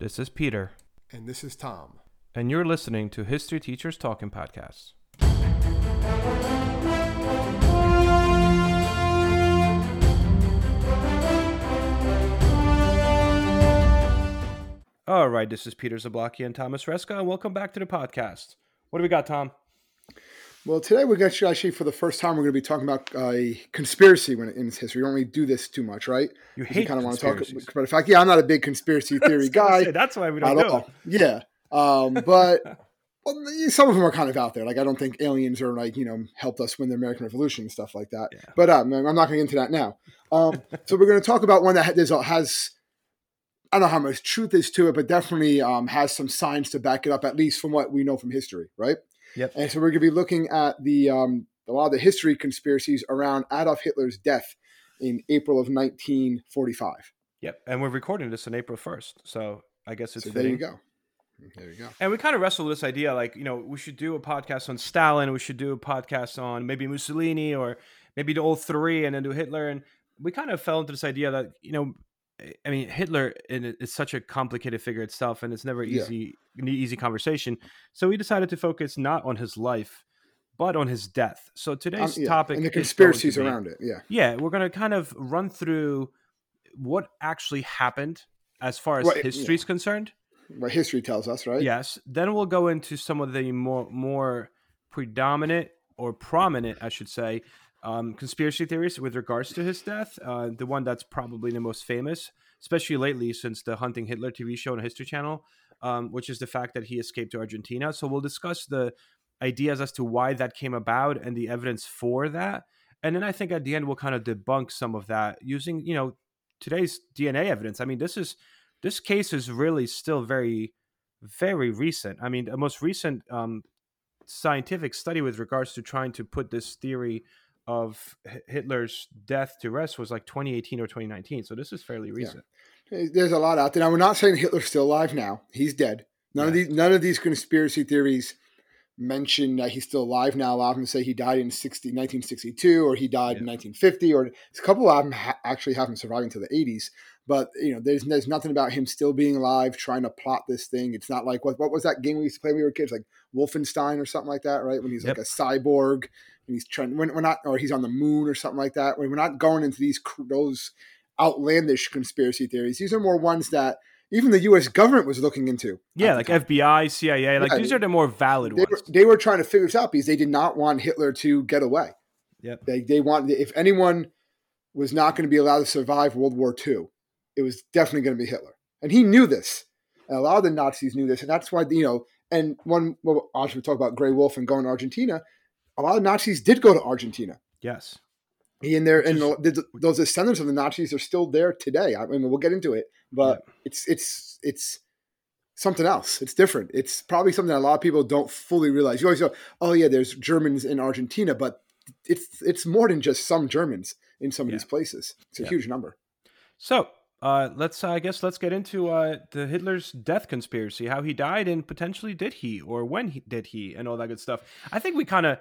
This is Peter. And this is Tom. And you're listening to History Teachers Talking Podcasts. All right, this is Peter Zablocki and Thomas Reska, and welcome back to the podcast. What do we got, Tom? Well, today we got you actually for the first time. We're going to be talking about a conspiracy when in history. We don't really do this too much, right? You hate kind of want to talk about the fact. Yeah, I'm not a big conspiracy theory guy. Say, that's why we don't know. Yeah, but well, some of them are kind of out there. Like I don't think aliens are like helped us win the American Revolution and stuff like that. Yeah. But I'm not going to get into that now. So we're going to talk about one that has I don't know how much truth is to it, but definitely has some signs to back it up, at least from what we know from history, right? Yep. And so we're going to be looking at a lot of the history conspiracies around Adolf Hitler's death in April of 1945. Yep. And we're recording this on April 1st. So I guess it's fitting. There you go. And we kind of wrestled with this idea, like, we should do a podcast on Stalin. We should do a podcast on maybe Mussolini or maybe the old three and then do Hitler. And we kind of fell into this idea that, Hitler is such a complicated figure itself, and it's never easy conversation. So we decided to focus not on his life, but on his death. So today's topic and the conspiracies around it. Yeah, yeah, we're going to kind of run through what actually happened as far as history is concerned. What history tells us, right? Yes. Then we'll go into some of the more predominant or prominent, I should say, conspiracy theories with regards to his death. The one that's probably the most famous, especially lately since the Hunting Hitler TV show on History Channel, which is the fact that he escaped to Argentina. So we'll discuss the ideas as to why that came about and the evidence for that. And then I think at the end, we'll kind of debunk some of that using, today's DNA evidence. I mean, this case is really still very, very recent. I mean, the most recent scientific study with regards to trying to put this theory of Hitler's death to rest was like 2018 or 2019. So this is fairly recent. Yeah. There's a lot out there. Now, we're not saying Hitler's still alive now. He's dead. None of these conspiracy theories mention that he's still alive now. A lot of them say he died in 1962 or he died in 1950, or a couple of them actually have him surviving to the 80s. But, there's nothing about him still being alive, trying to plot this thing. It's not like, what was that game we used to play when we were kids? Like Wolfenstein or something like that, right? When he's like a cyborg and he's trying, or he's on the moon or something like that. We're not going into those outlandish conspiracy theories. These are more ones that even the U.S. government was looking into. Yeah, like FBI, CIA. Like these are the more valid ones. They were trying to figure this out because they did not want Hitler to get away. Yep. They wanted, if anyone was not going to be allowed to survive World War II, it was definitely going to be Hitler. And he knew this. And a lot of the Nazis knew this. And that's why, and obviously we talk about Grey Wolf and going to Argentina. A lot of Nazis did go to Argentina. Yes. Those descendants of the Nazis are still there today. I mean, we'll get into it, but it's something else. It's different. It's probably something that a lot of people don't fully realize. You always go, oh yeah, there's Germans in Argentina, but it's more than just some Germans in some of these places. It's a huge number. So, let's get into the Hitler's death conspiracy, how he died and potentially did he, or when he did he, and all that good stuff. I think we kind of,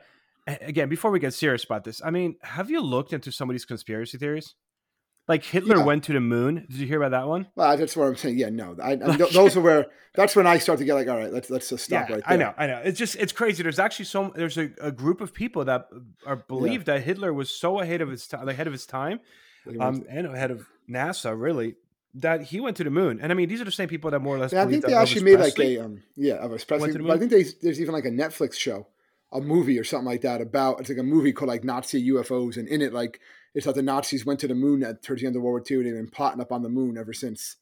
again, before we get serious about this, I mean, have you looked into some of these conspiracy theories? Like Hitler went to the moon. Did you hear about that one? Well, that's what I'm saying. Yeah, no, those are where, that's when I start to get like, all right, let's just stop right there. I know. It's just, it's crazy. There's actually there's a group of people that believe that Hitler was so ahead of his time. And ahead of NASA, really, that he went to the moon. And I mean, these are the same people that more or less. Yeah, I think they actually made Elvis Presley. But I think there's even like a Netflix show, a movie or something like that about. It's like a movie called like Nazi UFOs, and in it, like it's like the Nazis went to the moon towards the end of World War II, and they've been plotting up on the moon ever since.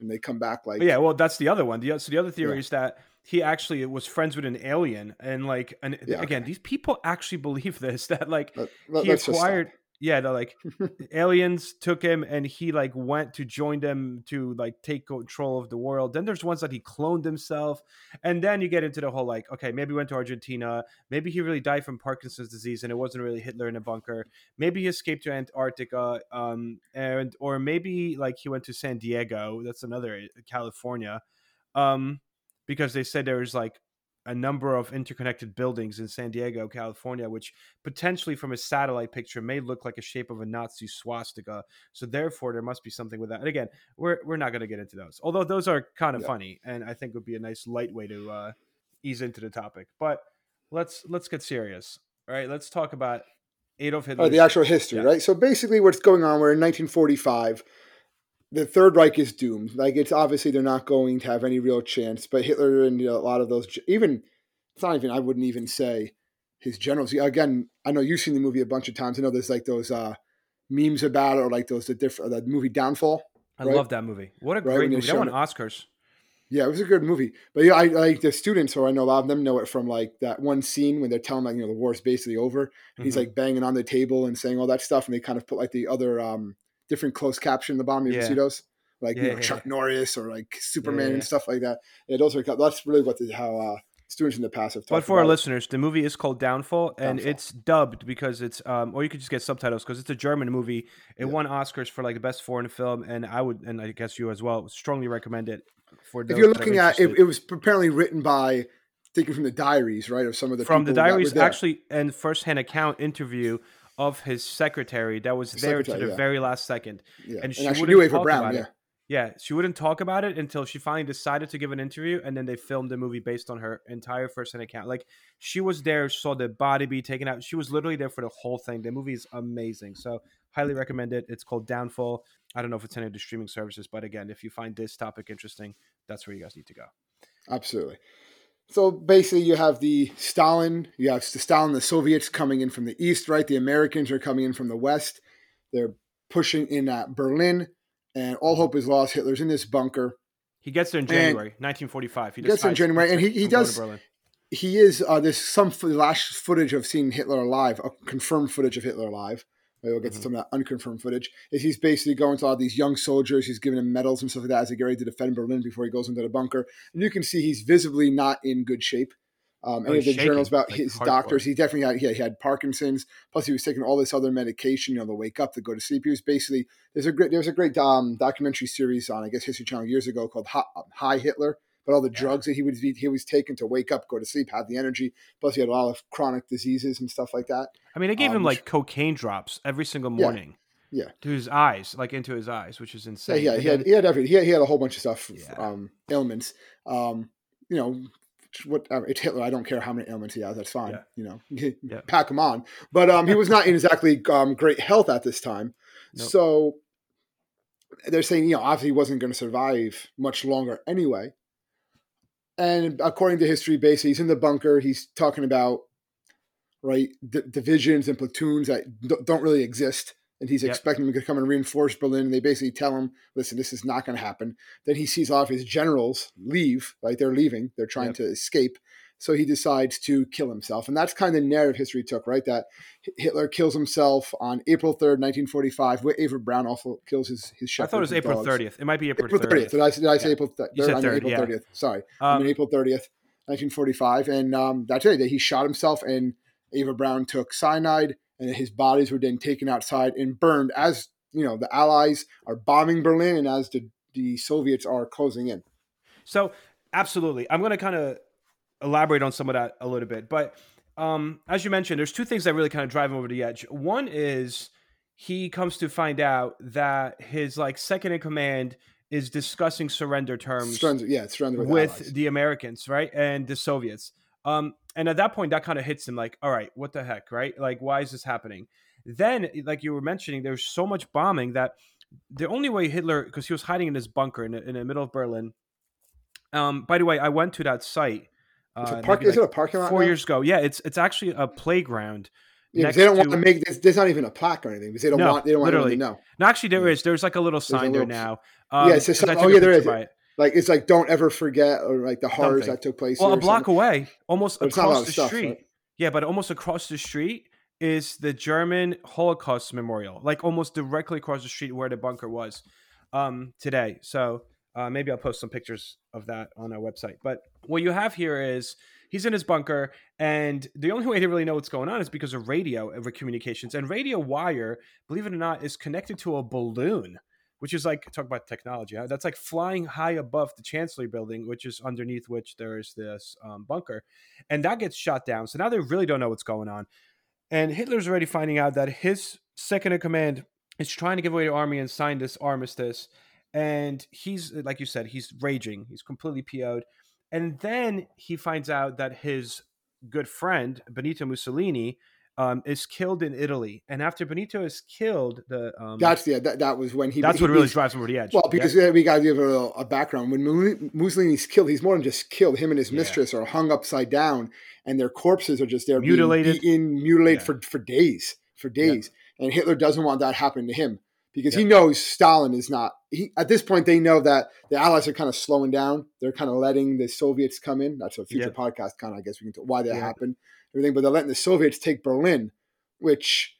And they come back like that's the other one. So the other theory is that he actually was friends with an alien, and like again, these people actually believe this that like he acquired. Yeah, they're like aliens took him and he like went to join them to like take control of the world. Then there's ones that he cloned himself. And then you get into the whole like, okay, maybe he went to Argentina. Maybe he really died from Parkinson's disease and it wasn't really Hitler in a bunker. Maybe he escaped to Antarctica. Or maybe like he went to San Diego. That's another California. Because they said there was like a number of interconnected buildings in San Diego, California, which potentially from a satellite picture may look like a shape of a Nazi swastika. So therefore there must be something with that. And again, we're not going to get into those, although those are kind of funny and I think would be a nice light way to ease into the topic, but let's get serious. All right. Let's talk about Adolf Hitler. Oh, the actual history, right? So basically what's going on, we're in 1945. The Third Reich is doomed. Like, it's obviously they're not going to have any real chance, but Hitler and a lot of those, even, it's not even, I wouldn't even say his generals. Again, I know you've seen the movie a bunch of times. I know there's like those memes about it, or like those, the movie Downfall. I love that movie. What a great movie. That won Oscars. Yeah, it was a good movie. But yeah, I like the students, or I know a lot of them know it from like that one scene when they're telling like, you know, the war's basically over. And he's like banging on the table and saying all that stuff. And they kind of put like the other, different closed caption in the bottom of your pseudos, like Chuck Norris or like Superman and stuff like that. Yeah, those are, that's really what how students in the past have talked about. But for our listeners, the movie is called Downfall, and it's dubbed because it's or you could just get subtitles because it's a German movie. It won Oscars for like the best foreign film, and I would, and I guess you as well, strongly recommend it. For those, if you're looking at it, it was apparently written by, taken from the diaries, right, of some of the from people the diaries actually, and firsthand account interview of his secretary that was there to the very last second. Yeah. And she knew Eva Braun, she wouldn't talk about it until she finally decided to give an interview, and then they filmed the movie based on her entire firsthand account. Like, she was there, saw the body be taken out. She was literally there for the whole thing. The movie is amazing. So highly recommend it. It's called Downfall. I don't know if it's any of the streaming services, but again, if you find this topic interesting, that's where you guys need to go. Absolutely. So basically you have the Soviets coming in from the east, right? The Americans are coming in from the west. They're pushing in at Berlin, and all hope is lost. Hitler's in this bunker. He gets there in January, 1945. He gets there in January, and there's some flash footage of seeing Hitler alive, confirmed footage of Hitler alive. We'll get to some of that unconfirmed footage. Is he's basically going to all these young soldiers. He's giving them medals and stuff like that as they get ready to defend Berlin before he goes into the bunker. And you can see he's visibly not in good shape. Any of the journals about his doctors, he definitely had, he had Parkinson's. Plus, he was taking all this other medication, you know, to wake up, to go to sleep. He was basically, there was a great documentary series on, I guess, History Channel years ago called High Hitler. But all the drugs that he was taking to wake up, go to sleep, have the energy. Plus, he had a lot of chronic diseases and stuff like that. I mean, they gave him like cocaine drops every single morning. Yeah. To his eyes, like into his eyes, which is insane. Yeah, he had everything. He had a whole bunch of stuff, ailments. You know, it's Hitler. I don't care how many ailments he has. That's fine. Yeah. You know, pack them on. But he was not in exactly great health at this time. Nope. So they're saying, you know, obviously he wasn't going to survive much longer anyway. And according to history, basically, he's in the bunker. He's talking about, right, divisions and platoons that don't really exist. And he's expecting them to come and reinforce Berlin. And they basically tell him, listen, this is not going to happen. Then he sees all of his generals leave, right? They're leaving. They're trying to escape. So he decides to kill himself. And that's kind of the narrative history took, right? That Hitler kills himself on April 3rd, 1945. Eva Braun also kills his shepherd. I thought it was April 30th. It might be April 30th. Did I say April 30th? You said April 30th. Sorry. I mean, April 30th, 1945. And that's it. He shot himself, and Eva Braun took cyanide, and his bodies were then taken outside and burned as, you know, the Allies are bombing Berlin and as the Soviets are closing in. So, absolutely. I'm going to kind of elaborate on some of that a little bit, but as you mentioned, there's two things that really kind of drive him over the edge. One is he comes to find out that his like second in command is discussing surrender terms surrender with the Americans, right, and the Soviets, and at that point that kind of hits him, like, all right, what the heck, right? Like, why is this happening? Then, like you were mentioning, there's so much bombing that the only way Hitler, because he was hiding in his bunker in the middle of Berlin, by the way, I went to that site. Is it a parking lot? 4 years ago. Yeah, it's actually a playground. Yeah, they don't want to make this. There's not even a plaque or anything because they don't want anyone to know. No, actually, there's like a little sign there now. It's just there is. Like, it's like, don't ever forget, or like the horrors that took place. Well, a block away, almost across the street. Right? Yeah, but almost across the street is the German Holocaust Memorial, like almost directly across the street where the bunker was today. So. Maybe I'll post some pictures of that on our website. But what you have here is he's in his bunker, and the only way to really know what's going on is because of radio communications. And radio wire, believe it or not, is connected to a balloon. which is like, talk about technology. That's like flying high above the Chancellery building, which is underneath which there is this bunker. And that gets shot down. So now they really don't know what's going on. And Hitler's already finding out that his second in command is trying to give away the army and sign this armistice. And he's, like you said, he's raging. He's completely PO'd. And then he finds out that his good friend, Benito Mussolini, is killed in Italy. And after Benito is killed, that was when he... That's what really drives him over the edge. Well, because we got to give a background. When Mussolini's killed, he's more than just killed. Him and his mistress are hung upside down, and their corpses are just there, mutilated, being mutilated for days. Yeah. And Hitler doesn't want that happening to him because he knows Stalin is not... at this point, they know that the Allies are kind of slowing down. They're kind of letting the Soviets come in. That's a future podcast kind of, I guess we can talk why that happened. Everything, but they're letting the Soviets take Berlin, which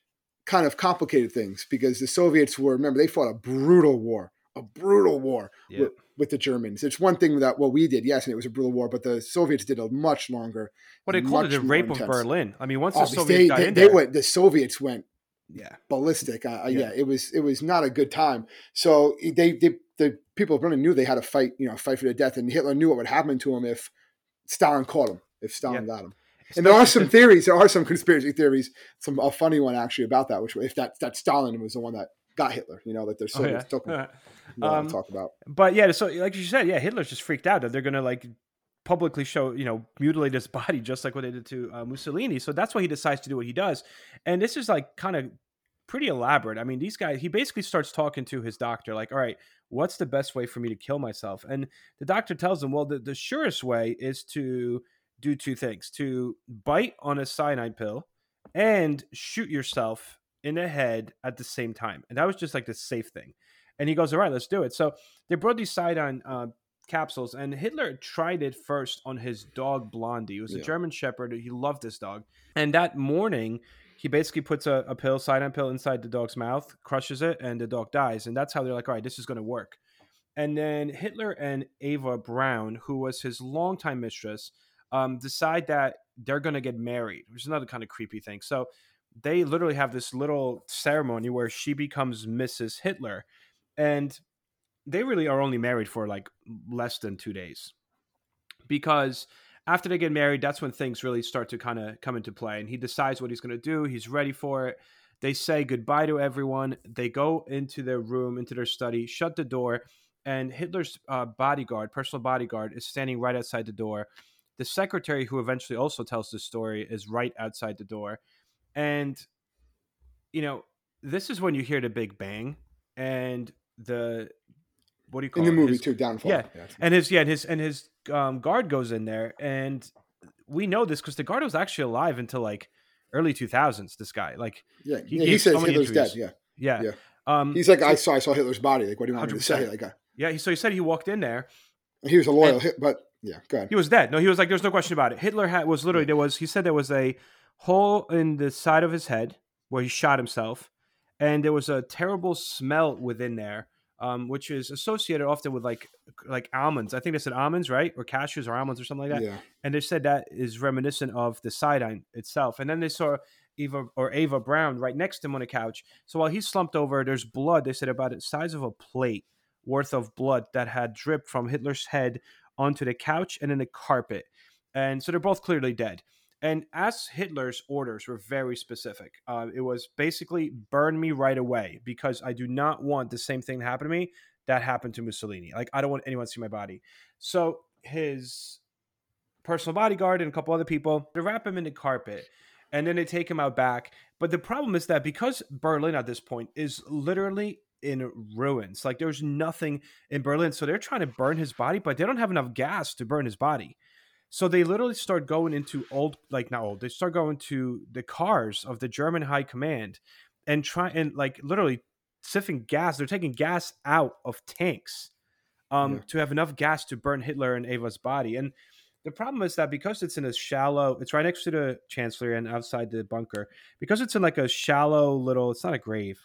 kind of complicated things because the Soviets were, remember, they fought a brutal war with the Germans. It's one thing that, well, we did, yes, and it was a brutal war, but the Soviets did a much longer. Well, they called it the Rape of Berlin. I mean, once the Soviets got in there. The Soviets went ballistic. It was not a good time. So the people of Berlin knew they had to fight for their death, and Hitler knew what would happen to him if Stalin caught him, if Stalin got him. And there are some theories, conspiracy theories, a funny one actually about that, which if that Stalin was the one that got Hitler, that there's so much to talk about. But so like you said, Hitler's just freaked out that they're going to like publicly show, mutilate his body just like what they did to Mussolini. So that's why he decides to do what he does. And this is like kind of pretty elaborate. I mean, these guys, he basically starts talking to his doctor like, all right, what's the best way for me to kill myself? And the doctor tells him, well, the surest way is to do two things: to bite on a cyanide pill and shoot yourself in the head at the same time. And that was just like the safe thing. And he goes, all right, let's do it. So they brought these cyanide capsules, and Hitler tried it first on his dog Blondie. It was a German shepherd. He loved this dog. And that morning he basically puts a cyanide pill inside the dog's mouth, crushes it, and the dog dies. And that's how they're like, all right, this is going to work. And then Hitler and Eva Braun, who was his longtime mistress, decide that they're going to get married, which is another kind of creepy thing. So they literally have this little ceremony where she becomes Mrs. Hitler, and they really are only married for like less than 2 days, because after they get married, that's when things really start to kind of come into play. And he decides what he's going to do. He's ready for it. They say goodbye to everyone. They go into their room, into their study, shut the door, and Hitler's personal bodyguard is standing right outside the door. The secretary, who eventually also tells the story, is right outside the door. And, this is when you hear the big bang and what do you call it? In the movie too, Downfall. Yeah. And his guard goes in there. And we know this because the guard was actually alive until like early 2000s, this guy. He says so Hitler's dead. Yeah. He's like, I saw Hitler's body. Like, what do you want me to say? So he said he walked in there. He was a loyal Hitler, but... Yeah, go ahead. He was dead. No, he was like, there's no question about it. Hitler was literally, he said there was a hole in the side of his head where he shot himself, and there was a terrible smell within there, which is associated often with like almonds. I think they said almonds, right? Or cashews or almonds or something like that. Yeah. And they said that is reminiscent of the cyanide itself. And then they saw Eva Braun right next to him on a couch. So while he's slumped over, there's blood. They said about the size of a plate worth of blood that had dripped from Hitler's head onto the couch and in the carpet. And so they're both clearly dead. And as Hitler's orders were very specific, it was basically burn me right away, because I do not want the same thing to happen to me that happened to Mussolini. Like, I don't want anyone to see my body. So his personal bodyguard and a couple other people, they wrap him in the carpet and then they take him out back. But the problem is that because Berlin at this point is literally in ruins, like there's nothing in Berlin, so they're trying to burn his body, but they don't have enough gas to burn his body. So they literally start going they start going to the cars of the German high command and literally siphon gas. They're taking gas out of tanks to have enough gas to burn Hitler and Eva's body. And the problem is that because it's in a shallow, it's right next to the Chancellery and outside the bunker, because it's in like a shallow little, it's not a grave,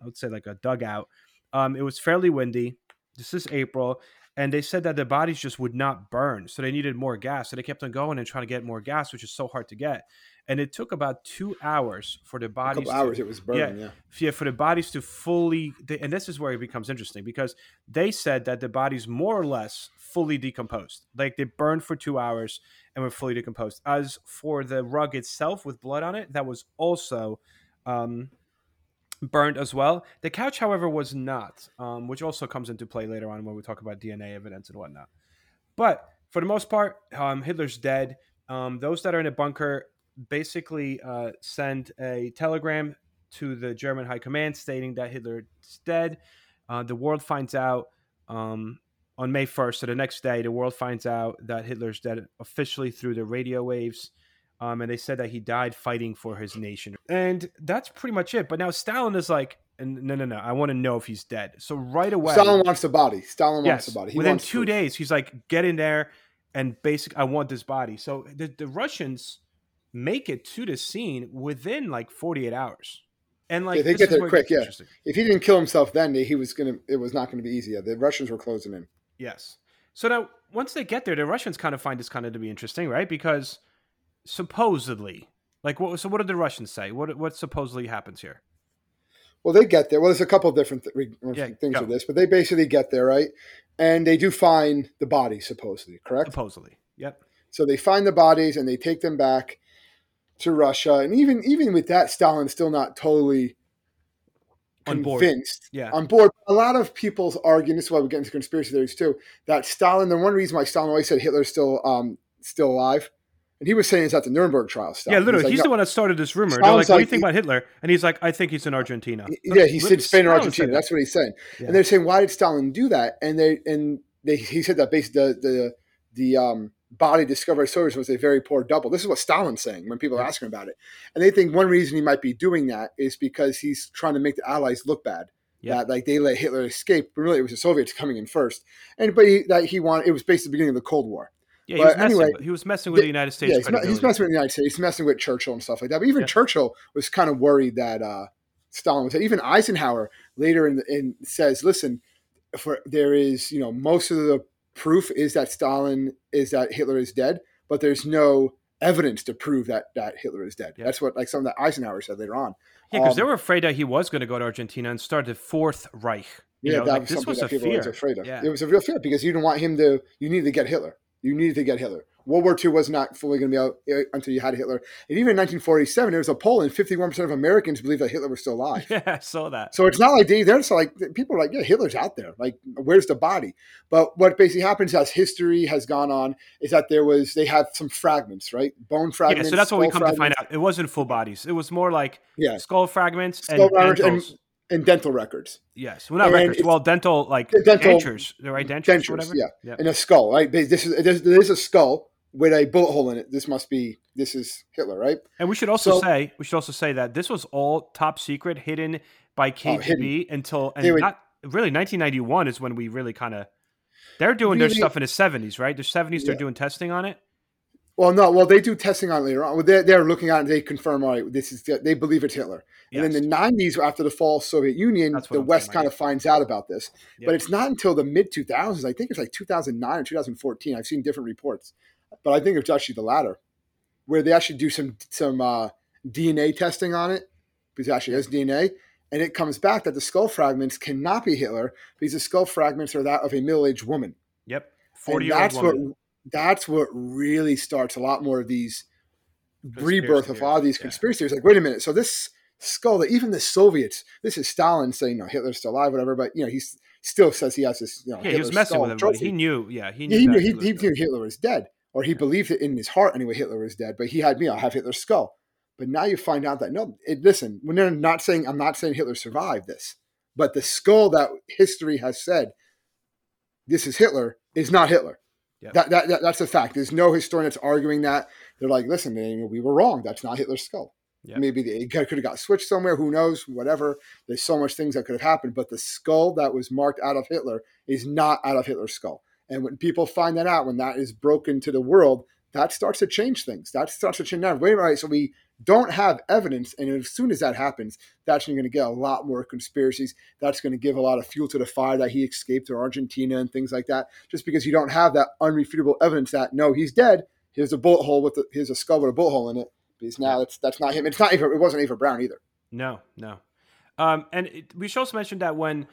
I would say like a dugout. It was fairly windy. This is April. And they said that the bodies just would not burn. So they needed more gas. So they kept on going and trying to get more gas, which is so hard to get. And it took about 2 hours for the bodies. It was burning, yeah, for the bodies to fully. And this is where it becomes interesting, because they said that the bodies more or less fully decomposed. Like, they burned for 2 hours and were fully decomposed. As for the rug itself with blood on it, that was also burned as well. The couch, however, was not, which also comes into play later on when we talk about DNA evidence and whatnot. But for the most part, Hitler's dead. Those that are in a bunker basically send a telegram to the German high command stating that Hitler is dead. The world finds out on May 1st, so the next day, the world finds out that Hitler's dead officially through the radio waves. And they said that he died fighting for his nation. And that's pretty much it. But now Stalin is like, no, I want to know if he's dead. So right away... Stalin wants the body. Yes, wants the body. Within 2 days, he's like, get in there and I want this body. So the Russians make it to the scene within like 48 hours. And like, yeah, they get there quick, yeah. If he didn't kill himself then, it was not going to be easy. The Russians were closing in. Yes. So now, once they get there, the Russians kind of find this kind of to be interesting, right? Because... supposedly, like, what did the Russians say? What supposedly happens here? Well, they get there. Well, there's a couple of different things with this, but they basically get there, right? And they do find the bodies, supposedly, correct? Supposedly, yep. So they find the bodies and they take them back to Russia. And even with that, Stalin's still not totally convinced. On board. A lot of people's arguing, this is why we get into conspiracy theories too, that Stalin, the one reason why Stalin always said Hitler's still alive. And he was saying it's at the Nuremberg trial stuff. Yeah, literally. He's the one that started this rumor. They're like, what do you think about Hitler? And he's like, I think he's in Argentina. Yeah, he said Spain or Argentina. That's what he's saying. Yeah. And they're saying, why did Stalin do that? And he said that basically the body discovery service was a very poor double. This is what Stalin's saying when people are asking about it. And they think one reason he might be doing that is because he's trying to make the Allies look bad. Yeah. That like they let Hitler escape. But really, it was the Soviets coming in first. And it was basically the beginning of the Cold War. Yeah, he was messing with the United States. Yeah, he's messing with the United States. He's messing with Churchill and stuff like that. But even Churchill was kind of worried that Stalin was. Even Eisenhower later in says, "Listen, there is most of the proof is that Hitler is dead, but there's no evidence to prove that Hitler is dead." Yeah. That's what something that Eisenhower said later on. Yeah, because they were afraid that he was going to go to Argentina and start the Fourth Reich. This was a fear. Afraid of. Yeah. It was a real fear because you didn't want him to. You needed to get Hitler. World War II was not fully going to be out until you had Hitler. And even in 1947, there was a poll, and 51% of Americans believed that Hitler was still alive. Yeah, I saw that. So it's not like people are like, yeah, Hitler's out there. Like, where's the body? But what basically happens as history has gone on is that they had some fragments, right? Bone fragments. Yeah, so that's what we come to find out. It wasn't full bodies. It was more like skull fragments and dental records. Yes. Well, not records. Well, dental, like dentures. They're right, dentures or whatever? Yeah. Yep. And a skull, right? There's a skull with a bullet hole in it. This is Hitler, right? And we should also say that this was all top secret, hidden by KGB until 1991 is when we really kind of, they're doing their stuff in the 70s, right? The 70s, they're doing testing on it. Well, no. Well, they do testing on it later on. Well, they're looking at it and they confirm, all right, they believe it's Hitler. Yes. And then the 90s, after the fall of Soviet Union, the West kind of finds out about this. Yep. But it's not until the mid-2000s. I think it's like 2009 or 2014. I've seen different reports. But I think it's actually the latter, where they actually do some DNA testing on it, because it actually has DNA. And it comes back that the skull fragments cannot be Hitler, because the skull fragments are that of a middle-aged woman. Yep, 40-year-old woman. That's what really starts a lot more of these rebirth of all these conspiracies. Like, wait a minute. So this skull that even the Soviets, this is Stalin saying, no, Hitler's still alive, whatever. But, he still says he has this, Hitler he was messing with everybody. He knew. Yeah. He knew Hitler was dead, or he believed it in his heart. Anyway, Hitler was dead, but I'll have Hitler's skull. But now you find out that, no, listen, when they're not saying, I'm not saying Hitler survived this, but the skull that history has said, this is Hitler, is not Hitler. Yep. That's a fact. There's no historian that's arguing that. They're like, listen, man, we were wrong. That's not Hitler's skull. Yep. Maybe it could have got switched somewhere. Who knows? Whatever. There's so much things that could have happened. But the skull that was marked Adolf Hitler is not Adolf Hitler's skull. And when people find that out, when that is broken to the world, that starts to change things. That starts to change. Now, wait a minute. So we don't have evidence. And as soon as that happens, that's when you're going to get a lot more conspiracies. That's going to give a lot of fuel to the fire that he escaped to Argentina and things like that, just because you don't have that unrefutable evidence that, no, he's dead. Here's a bullet hole with a skull with a bullet hole in it. because now that's not him. It's not Eva, it wasn't Eva Braun either. No. We should also mention that when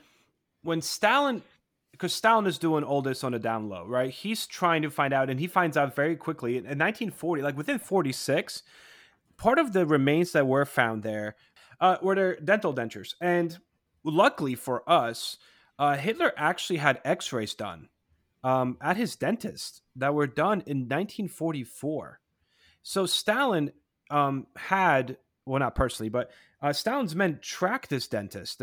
Stalin, because Stalin is doing all this on a down low, right? He's trying to find out, and he finds out very quickly in 1940, like within 1946, part of the remains that were found there were their dental dentures. And luckily for us, Hitler actually had x-rays done at his dentist that were done in 1944. So Stalin Stalin's men tracked this dentist,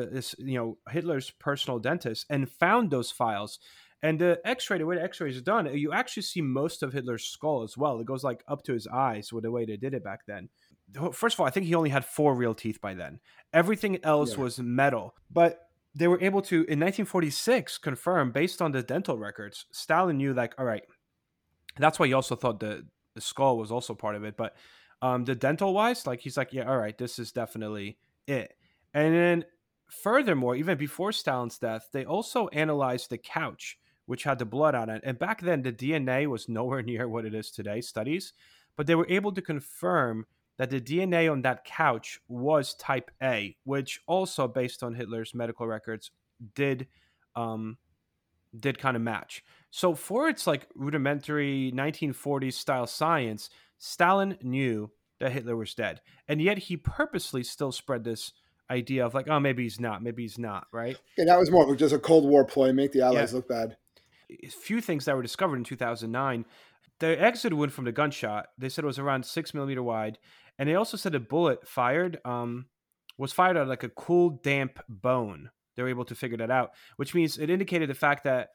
Hitler's personal dentist, and found those files. And the way the x-ray is done, you actually see most of Hitler's skull as well. It goes like up to his eyes with the way they did it back then. First of all, I think he only had 4 real teeth by then. Everything else was metal. But they were able to, in 1946, confirm, based on the dental records, Stalin knew, like, all right, that's why he also thought the skull was also part of it. But the dental-wise, like, he's like, yeah, all right, this is definitely it. And then furthermore, even before Stalin's death, they also analyzed the couch, which had the blood on it. And back then, the DNA was nowhere near what it is today, studies. But they were able to confirm that the DNA on that couch was type A, which also, based on Hitler's medical records, did kind of match. So for its like rudimentary 1940s style science, Stalin knew that Hitler was dead. And yet he purposely still spread this idea of like, oh, maybe he's not, right? And that was more of just a Cold War ploy, make the Allies look bad. A few things that were discovered in 2009, the exit wound from the gunshot, they said it was around 6 millimeter wide. And they also said a bullet was fired out of like a cool, damp bone. They were able to figure that out, which means it indicated the fact that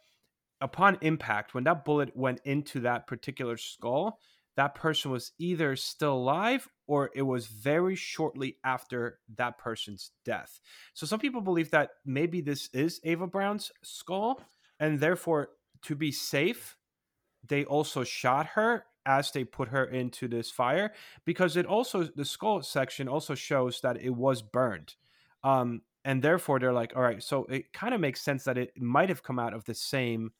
upon impact, when that bullet went into that particular skull, that person was either still alive or it was very shortly after that person's death. So some people believe that maybe this is Eva Braun's skull, and therefore, to be safe, they also shot her as they put her into this fire, because the skull section also shows that it was burned. And therefore, they're like, all right, so it kind of makes sense that it might have come out of the same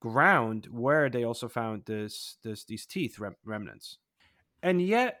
ground where they also found these teeth remnants. And yet...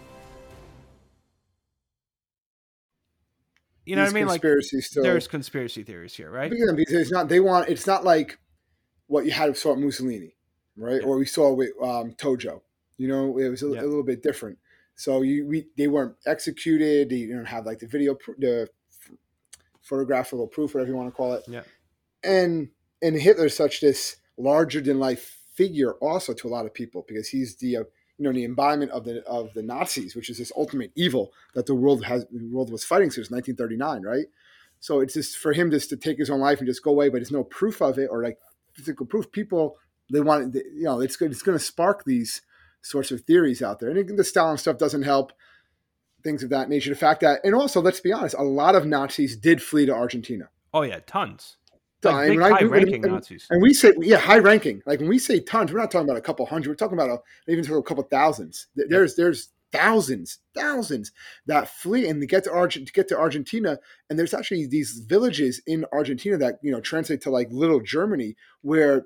You know what I mean? Like, there's conspiracy theories here, right? Because it's not like what you had saw at Mussolini, right? Yeah. Or we saw with Tojo. You know, it was a little bit different. So they weren't executed. They didn't have like the video, the photographical proof, whatever you want to call it. Yeah. And Hitler's such this larger-than-life figure also to a lot of people, because he's the embodiment of the Nazis, which is this ultimate evil that the world was fighting since 1939, right? So it's just for him just to take his own life and just go away, but there's no proof of it or like physical proof. People, it's going to spark these sorts of theories out there. And the Stalin stuff doesn't help, things of that nature. The fact that, and also, let's be honest, a lot of Nazis did flee to Argentina. Oh yeah, tons. Like big, high-ranking Nazis. And we say, high-ranking. Like, when we say tons, we're not talking about a couple hundred. We're talking about a couple thousands. There's thousands that flee and get to Argentina. And there's actually these villages in Argentina that, translate to, like, Little Germany, where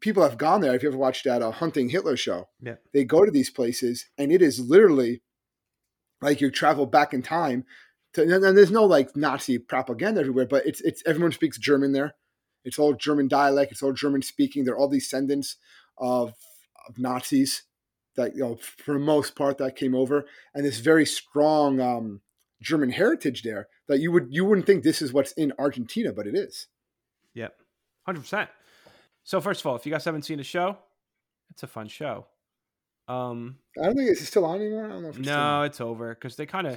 people have gone there. If you ever watched that Hunting Hitler show, they go to these places, and it is literally like you travel back in time. And there's no like Nazi propaganda everywhere, but it's everyone speaks German there. It's all German dialect. It's all German speaking. They're all descendants of Nazis that, for the most part, that came over, and this very strong German heritage there that you wouldn't think this is what's in Argentina, but it is. Yeah, 100%. So first of all, if you guys haven't seen the show, it's a fun show. I don't think it's still on anymore. I don't know if it's still on. It's over because they kind of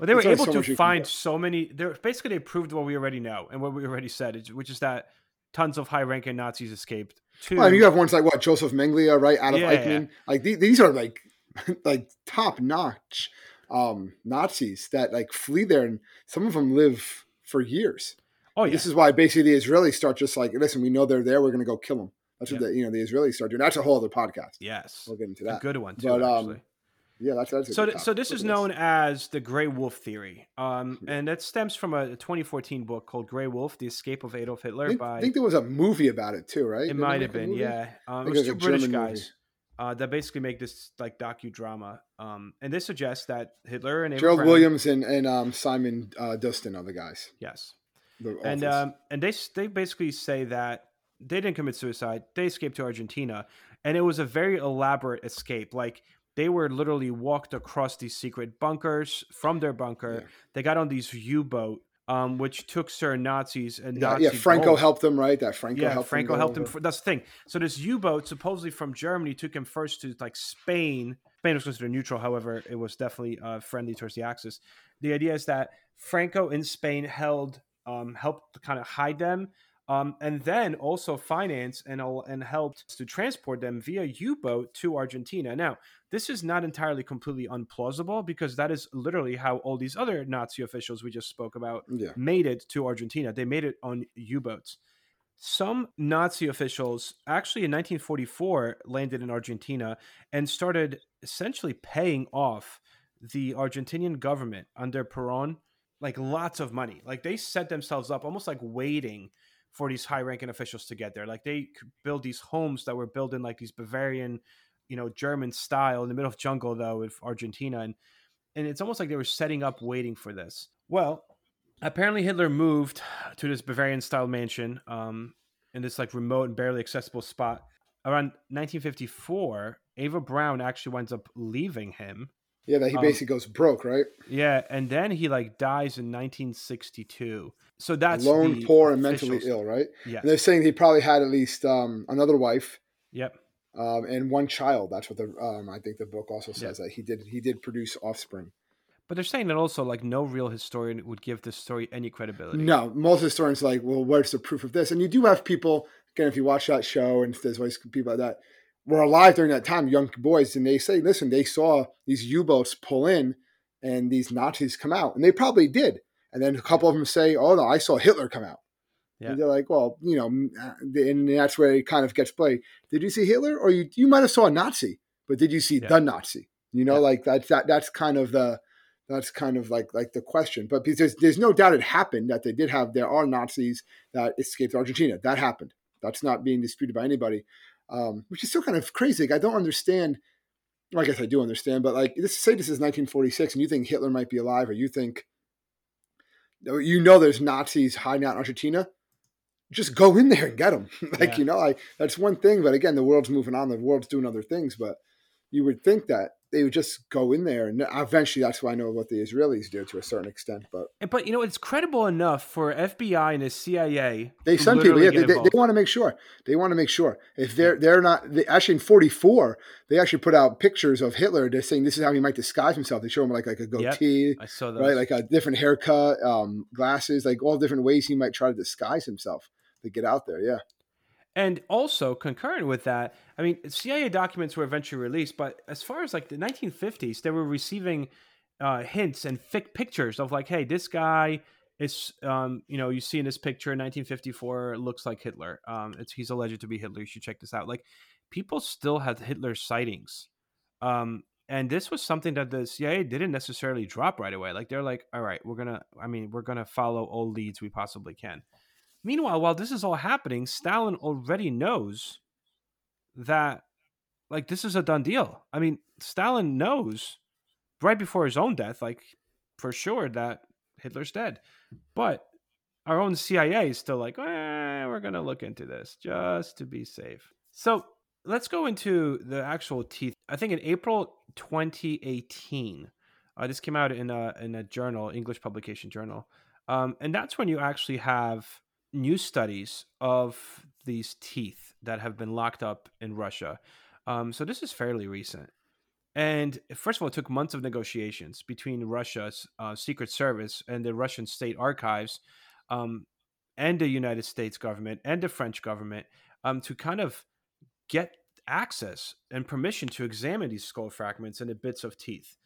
they were able to find so many. Basically, they proved what we already know and what we already said, which is that tons of high-ranking Nazis escaped. Well, you have ones like what Joseph Mengele, right? Adolf Eichmann. Yeah. Like these are like top-notch Nazis that like flee there, and some of them live for years. Oh yeah. This is why basically the Israelis start just like, listen, we know they're there. We're going to go kill them. That's what the Israelis start doing. That's a whole other podcast. Yes, we'll get into that. A good one too. But, yeah, that's so this is known as the Grey Wolf theory, and that stems from a 2014 book called Grey Wolf: The Escape of Adolf Hitler. I think there was a movie about it too, right? It might have been, yeah. It was two British guys that basically make this like docudrama, and they suggest that Hitler and Gerald Williams and Simon Dustin are the guys. Yes, and they basically say that they didn't commit suicide; they escaped to Argentina, and it was a very elaborate escape, like. They were literally walked across these secret bunkers from their bunker. Yeah. They got on these U-boat, which took certain Nazis and Nazis. Yeah, Franco helped them, right? Franco helped them. That's the thing. So this U-boat, supposedly from Germany, took him first to like Spain. Spain was considered neutral. However, it was definitely friendly towards the Axis. The idea is that Franco in Spain helped kind of hide them. And then also financed and helped to transport them via U-boat to Argentina. Now, this is not entirely completely unplausible because that is literally how all these other Nazi officials we just spoke about made it to Argentina. They made it on U-boats. Some Nazi officials actually in 1944 landed in Argentina and started essentially paying off the Argentinian government under Perón, like lots of money. Like they set themselves up almost like waiting for these high-ranking officials to get there. Like they build these homes that were built in like these Bavarian, German style in the middle of jungle though with Argentina. And it's almost like they were setting up waiting for this. Well, apparently Hitler moved to this Bavarian style mansion in this like remote and barely accessible spot. Around 1954, Eva Braun actually winds up leaving him. Yeah, that he basically goes broke, right? Yeah, and then he like dies in 1962. So that's alone, poor, and mentally ill, right? Yeah. And they're saying he probably had at least another wife. Yep. And one child. That's what the I think the book also says that he did produce offspring. But they're saying that also like no real historian would give this story any credibility. No, most historians are like, well, where's the proof of this? And you do have people again if you watch that show and if there's always people like that. Were alive during that time, young boys, and they say, listen, they saw these U-boats pull in and these Nazis come out. And they probably did. And then a couple of them say, oh, no, I saw Hitler come out. Yeah. And they're like, well, and that's where it kind of gets played. Did you see Hitler? Or you might have saw a Nazi, but did you see the Nazi? Like that's kind of the – that's kind of like the question. But because there's no doubt it happened that they did have – there are Nazis that escaped Argentina. That happened. That's not being disputed by anybody. Which is still kind of crazy. Like, I don't understand. Well, I guess I do understand, but like, say this is 1946, and you think Hitler might be alive, or you think, there's Nazis hiding out in Argentina. Just go in there and get them. That's one thing. But again, the world's moving on. The world's doing other things. But you would think that they would just go in there, and eventually, that's why I know what the Israelis do to a certain extent. But it's credible enough for FBI and the CIA. They send people. Yeah, they want to make sure. They want to make sure if they're not. Actually, in 1944, they actually put out pictures of Hitler. They're saying this is how he might disguise himself. They show him like a goatee, I saw that, right? Like a different haircut, glasses, like all different ways he might try to disguise himself to get out there. Yeah. And also concurrent with that, I mean, CIA documents were eventually released, but as far as like the 1950s, they were receiving hints and thick pictures of like, hey, this guy is, you see in this picture, 1954 looks like Hitler. He's alleged to be Hitler. You should check this out. Like people still had Hitler sightings. And this was something that the CIA didn't necessarily drop right away. Like they're like, all right, we're going to follow all leads we possibly can. Meanwhile, while this is all happening, Stalin already knows that, like, this is a done deal. I mean, Stalin knows right before his own death, like, for sure that Hitler's dead. But our own CIA is still like, we're going to look into this just to be safe. So let's go into the actual teeth. I think in April 2018, this came out in a journal, English publication journal, and that's when you actually have new studies of these teeth that have been locked up in Russia. So this is fairly recent. And first of all, it took months of negotiations between Russia's Secret Service and the Russian State Archives and the United States government and the French government to kind of get access and permission to examine these skull fragments and the bits of teeth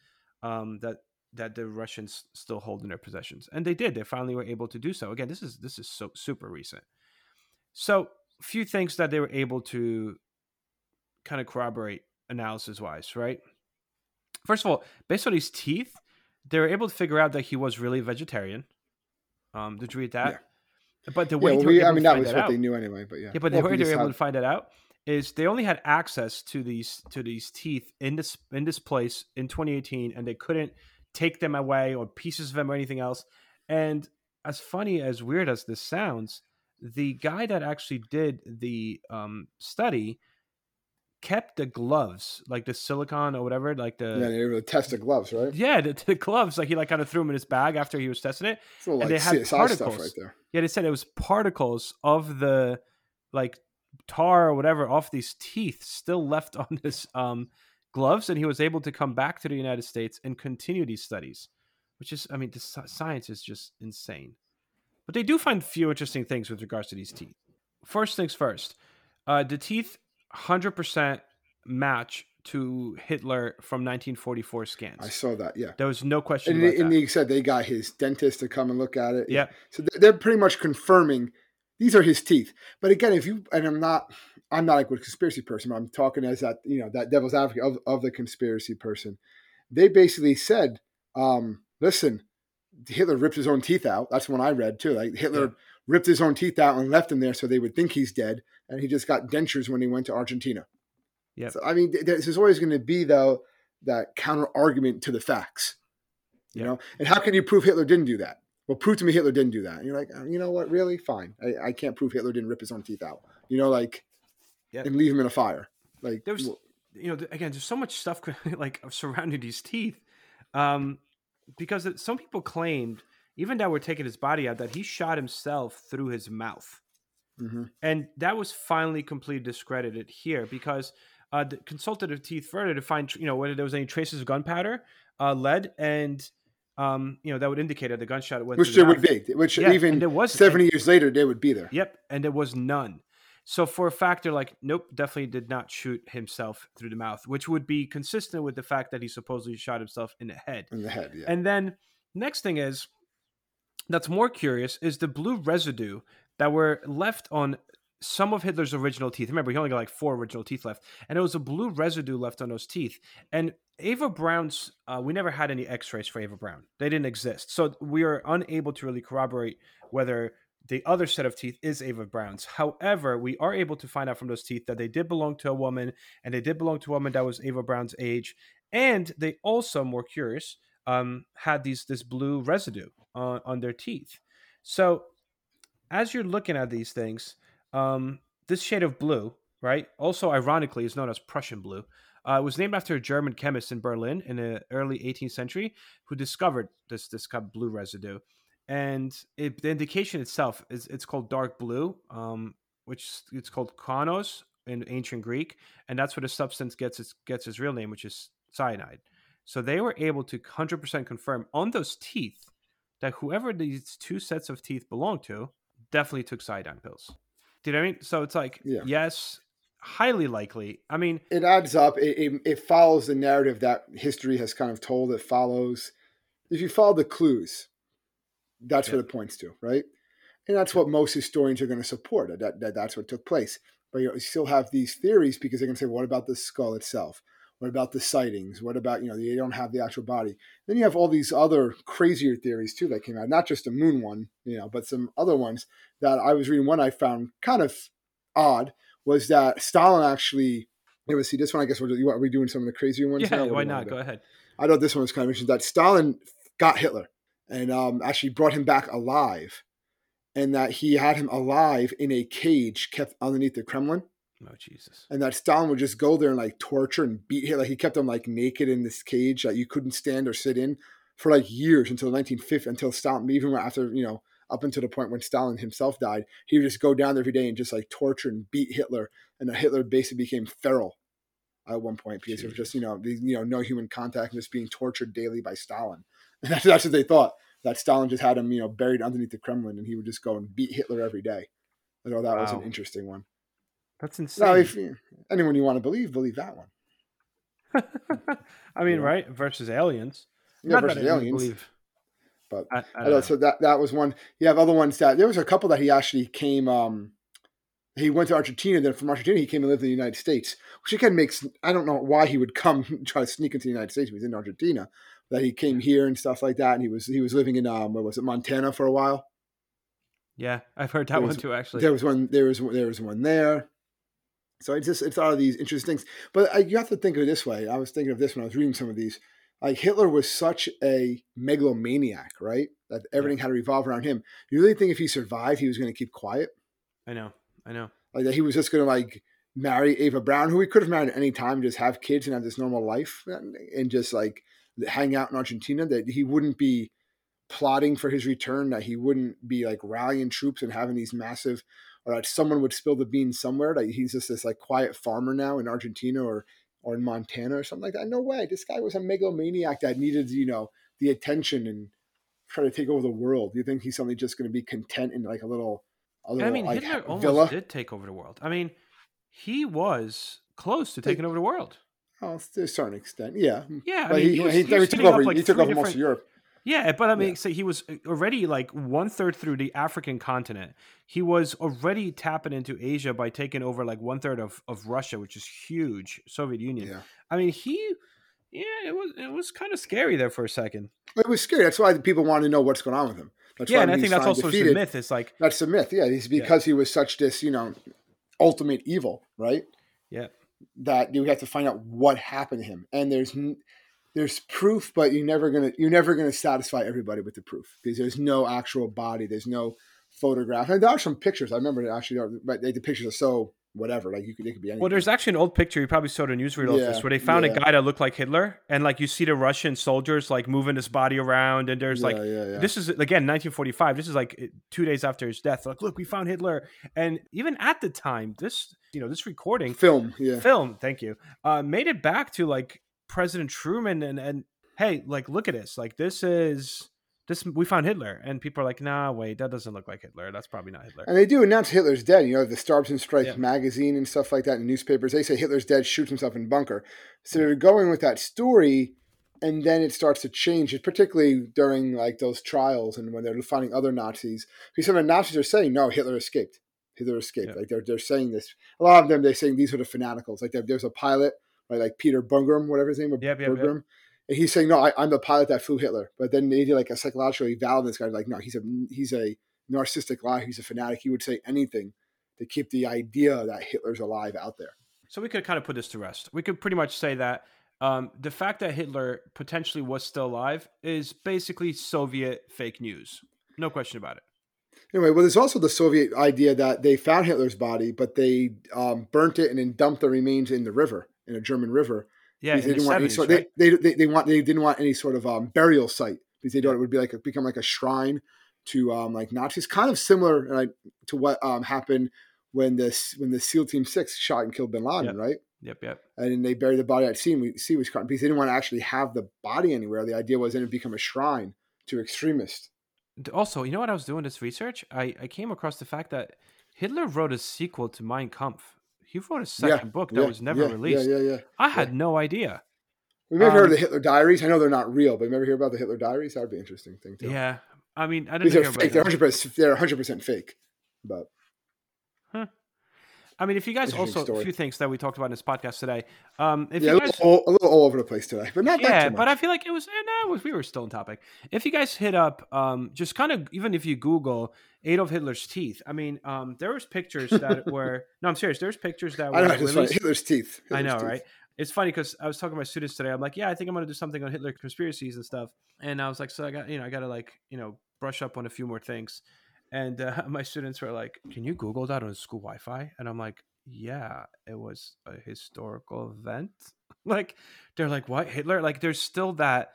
that the Russians still hold in their possessions. And they did. They finally were able to do so. Again, this is so super recent. So a few things that they were able to kind of corroborate analysis-wise, right? First of all, based on these teeth, they were able to figure out that he was really vegetarian. Did you read that? Yeah. But the way that was what they knew anyway. But yeah. Yeah, but the way they were able to find that out is they only had access to these teeth in this place in 2018, and they couldn't take them away or pieces of them or anything else. And as funny as weird as this sounds, the guy that actually did the study kept the gloves, like the silicone or whatever, like the... Yeah, they really test the gloves, right? Yeah, the gloves, like he like kind of threw them in his bag after he was testing it. So like and they had CSI particles. Stuff right there. Yeah, they said it was particles of the like tar or whatever off these teeth still left on his gloves, and he was able to come back to the United States and continue these studies, which is, I mean, the science is just insane. But they do find few interesting things with regards to these teeth. First things first, the teeth 100% match to Hitler from 1944 scans. I saw that, yeah. There was no question about that. And he said they got his dentist to come and look at it. Yeah. So they're pretty much confirming these are his teeth. But again, I'm not a good conspiracy person, but I'm talking as that, you know, that devil's advocate of the conspiracy person. They basically said, listen, Hitler ripped his own teeth out. That's one I read too. Like Hitler ripped his own teeth out and left them there so they would think he's dead. And he just got dentures when he went to Argentina. Yeah. So, I mean, there's always going to be, though, that counter argument to the facts, you know? And how can you prove Hitler didn't do that? Well, prove to me Hitler didn't do that. And you're like, you know what? Really? Fine. I can't prove Hitler didn't rip his own teeth out, you know, like, and leave him in a fire. Like, there's, you know, again, there's so much stuff like surrounding these teeth. Because some people claimed, even that we're taking his body out, that he shot himself through his mouth. Mm-hmm. And that was finally completely discredited here because the consultative teeth further to find, you know, whether there was any traces of gunpowder, lead, and, you know, that would indicate that the gunshot went through the mouth. Which there would be, which even there was, 70 years later, they would be there. Yep. And there was none. So for a fact, they're like, nope, definitely did not shoot himself through the mouth, which would be consistent with the fact that he supposedly shot himself in the head. In the head, yeah. And then next thing is, that's more curious, is the blue residue that were left on some of Hitler's original teeth. Remember, he only got like 4 original teeth left. And there was a blue residue left on those teeth. And Eva Braun's, we never had any x-rays for Eva Braun. They didn't exist. So we are unable to really corroborate whether the other set of teeth is Eva Braun's. However, we are able to find out from those teeth that they did belong to a woman, and they did belong to a woman that was Eva Braun's age. And they also, more curious, had this blue residue on their teeth. So as you're looking at these things, this shade of blue, right, also ironically is known as Prussian blue, was named after a German chemist in Berlin in the early 18th century who discovered this kind of blue residue. And the indication itself is it's called dark blue, which it's called konos in ancient Greek. And that's where the substance gets its real name, which is cyanide. So they were able to 100% confirm on those teeth that whoever these 2 sets of teeth belong to definitely took cyanide pills. Do you know what I mean? So it's like, yes, highly likely. I mean, it adds up. It follows the narrative that history has kind of told. It follows. If you follow the clues, that's what it points to, right? And that's what most historians are going to support, that's what took place. But you still have these theories because they're going to say, what about the skull itself? What about the sightings? What about, you know, they don't have the actual body. Then you have all these other crazier theories too that came out, not just the moon one, you know, but some other ones that I was reading. One I found kind of odd was that Stalin actually, you know, see this one, I guess are we doing some of the crazier ones? Yeah, why not? Go ahead. I thought this one was kind of interesting, that Stalin got Hitler and actually brought him back alive, and that he had him alive in a cage kept underneath the Kremlin. Oh, Jesus. And that Stalin would just go there and like torture and beat him. Like he kept him like naked in this cage that you couldn't stand or sit in for like years until 1950, until Stalin, even after, you know, up until the point when Stalin himself died. He would just go down there every day and just like torture and beat Hitler. And Hitler basically became feral at one point because of just, no human contact and just being tortured daily by Stalin. And that's what they thought, that Stalin just had him, buried underneath the Kremlin, and he would just go and beat Hitler every day. Although that was an interesting one. That's insane. Now, if anyone you want to believe that one. I mean, right? Versus aliens. Yeah, not versus aliens. But so that was one. You have other ones that there was a couple that he actually came. He went to Argentina. Then from Argentina, he came and lived in the United States, which again makes, I don't know why he would come try to sneak into the United States. He was in Argentina, that he came here and stuff like that. And he was living in Montana for a while. Yeah, I've heard that one too. Actually, there was one there. So it's all of these interesting things. But you have to think of it this way. I was thinking of this when I was reading some of these. Like Hitler was such a megalomaniac, right? That everything had to revolve around him. You really think if he survived, he was going to keep quiet? I know. Like that he was just going to like marry Eva Braun, who he could have married at any time, just have kids and have this normal life and just like hang out in Argentina. That he wouldn't be plotting for his return. That he wouldn't be like rallying troops and having these massive, or that someone would spill the beans somewhere. Like he's just this like quiet farmer now in Argentina or in Montana or something like that. No way. This guy was a megalomaniac that needed, the attention and try to take over the world. Do you think he's suddenly just going to be content in like a little Hitler almost villa? Did take over the world. I mean, he was close to taking over the world. Oh, to a certain extent. Yeah. Yeah. But he took over. Like he took over most of Europe. Yeah, but I mean, so he was already like 1/3 through the African continent. He was already tapping into Asia by taking over like 1/3 of Russia, which is huge, Soviet Union. Yeah. I mean, it was kind of scary there for a second. It was scary. That's why people want to know what's going on with him. That's why, and I think that's also the myth. It's like that's the myth. Yeah, it's because he was such this, ultimate evil, right? Yeah, that you have to find out what happened to him, and there's proof, but you're never gonna satisfy everybody with the proof because there's no actual body, there's no photograph. And there are some pictures. I remember actually, but the pictures are so whatever. Like they could be anything. Well, there's actually an old picture you probably saw the newsreel of this, where they found a guy that looked like Hitler, and like you see the Russian soldiers like moving his body around, and there's this is again 1945. This is like 2 days after his death. Like, look, we found Hitler, and even at the time, this this recording film. Thank you. Made it back to like President Truman and hey, like look at this, like this is we found Hitler, and people are like, nah, wait, that doesn't look like Hitler, that's probably not Hitler. And they do announce Hitler's dead, the Stars and Stripes magazine and stuff like that, in newspapers they say Hitler's dead, shoots himself in bunker. So they're going with that story, and then it starts to change, particularly during like those trials and when they're finding other Nazis, because some of the Nazis are saying no, Hitler escaped. Like they're saying this, a lot of them, they're saying these are the fanaticals, like there's a pilot, like Peter Bungram, whatever his name was, and he's saying, no, I'm the pilot that flew Hitler. But then they did like a psychological eval of this guy, like, no, he's a narcissistic liar, he's a fanatic. He would say anything to keep the idea that Hitler's alive out there. So we could kind of put this to rest. We could pretty much say that the fact that Hitler potentially was still alive is basically Soviet fake news. No question about it. Anyway, well, there's also the Soviet idea that they found Hitler's body, but they burnt it and then dumped the remains in the river. In a German river, because they didn't want any sort. Right? They didn't want any sort of burial site because they thought it would be become like a shrine to like Nazis, kind of similar to what happened when the SEAL Team 6 shot and killed Bin Laden, right? Yep. And then they buried the body at sea. And sea was caught because they didn't want to actually have the body anywhere. The idea was then it would become a shrine to extremists. Also, you know what? I was doing this research. I came across the fact that Hitler wrote a sequel to Mein Kampf. He wrote a second book that was never released. Yeah. I had no idea. We've never heard of the Hitler Diaries. I know they're not real, but you ever hear about the Hitler Diaries? That would be an interesting thing, too. Yeah. I mean, I didn't know. They're 100% fake. But. Huh. I mean, if you guys also, a few things that we talked about in this podcast today. A little all over the place today, but not that too much. But I feel like we were still on topic. If you guys hit up, just kind of, even if you Google Adolf Hitler's teeth, I mean, there was pictures that were, no, I'm serious. There's pictures that were. I know, it's funny. Hitler's teeth. I know, right? It's funny because I was talking to my students today. I'm like, I think I'm going to do something on Hitler conspiracies and stuff. And I was like, so I got to brush up on a few more things. And my students were like, can you Google that on school Wi-Fi? And I'm like, yeah, it was a historical event. Like, they're like, what? Hitler? Like, there's still that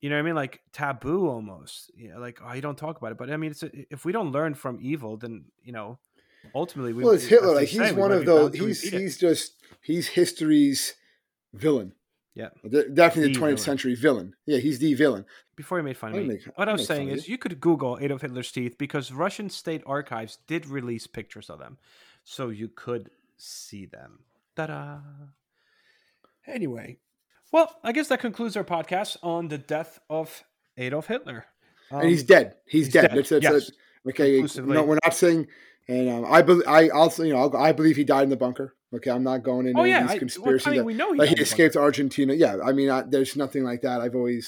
You know what I mean? Like taboo almost. You know, like, oh, you don't talk about it. But I mean, it's if we don't learn from evil, then, you know, ultimately we. Well, it's Hitler. Like he's one of those. He's history's villain. Yeah, definitely the 20th century villain. Yeah, he's the villain. Before you made fun of me, what I was saying is you could Google Adolf Hitler's teeth because Russian state archives did release pictures of them, so you could see them. Ta-da! Anyway, well, I guess that concludes our podcast on the death of Adolf Hitler. And he's dead. He's dead. That's yes. Okay, no, we're not saying. And I believe he died in the bunker. Okay, I'm not going into these conspiracies. We know he escaped Argentina. Yeah, I mean, there's nothing like that.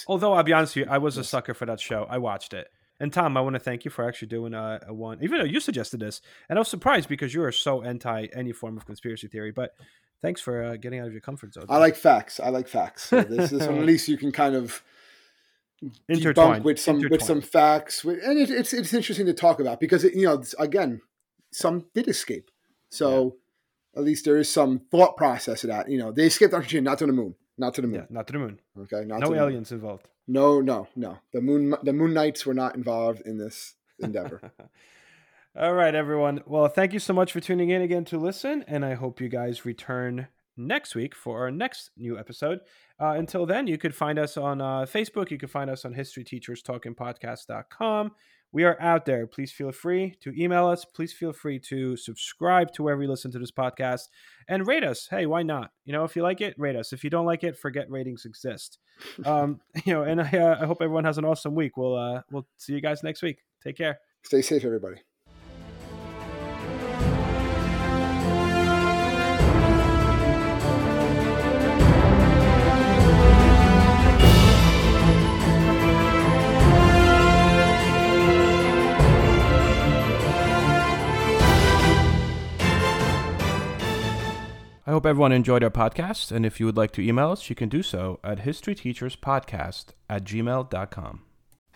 Although I'll be honest with you, I was a sucker for that show. I watched it. And Tom, I want to thank you for actually doing a one, even though you suggested this. And I was surprised because you are so anti any form of conspiracy theory. But thanks for getting out of your comfort zone. I like facts. So this one, at least you can kind of debunk with some facts. And it's interesting to talk about because again, some did escape. So. Yeah. At least there is some thought process of that. You know, they escaped Argentina, not to the moon. Yeah, not to the moon. Okay, no aliens involved. No. The moon Knights were not involved in this endeavor. All right, everyone. Well, thank you so much for tuning in again to listen, and I hope you guys return next week for our next new episode. Until then, you could find us on Facebook. You can find us on historyteacherstalkingpodcast.com. We are out there. Please feel free to email us. Please feel free to subscribe to wherever you listen to this podcast and rate us. Hey, why not? You know, if you like it, rate us. If you don't like it, forget ratings exist. And I hope everyone has an awesome week. We'll see you guys next week. Take care. Stay safe, everybody. I hope everyone enjoyed our podcast, and if you would like to email us, you can do so at historyteacherspodcast@gmail.com.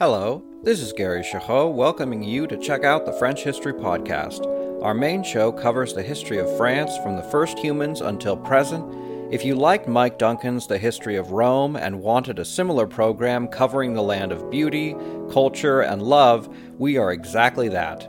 Hello, this is Gary Chahot welcoming you to check out the French History Podcast. Our main show covers the history of France from the first humans until present. If you liked Mike Duncan's The History of Rome and wanted a similar program covering the land of beauty, culture, and love, we are exactly that.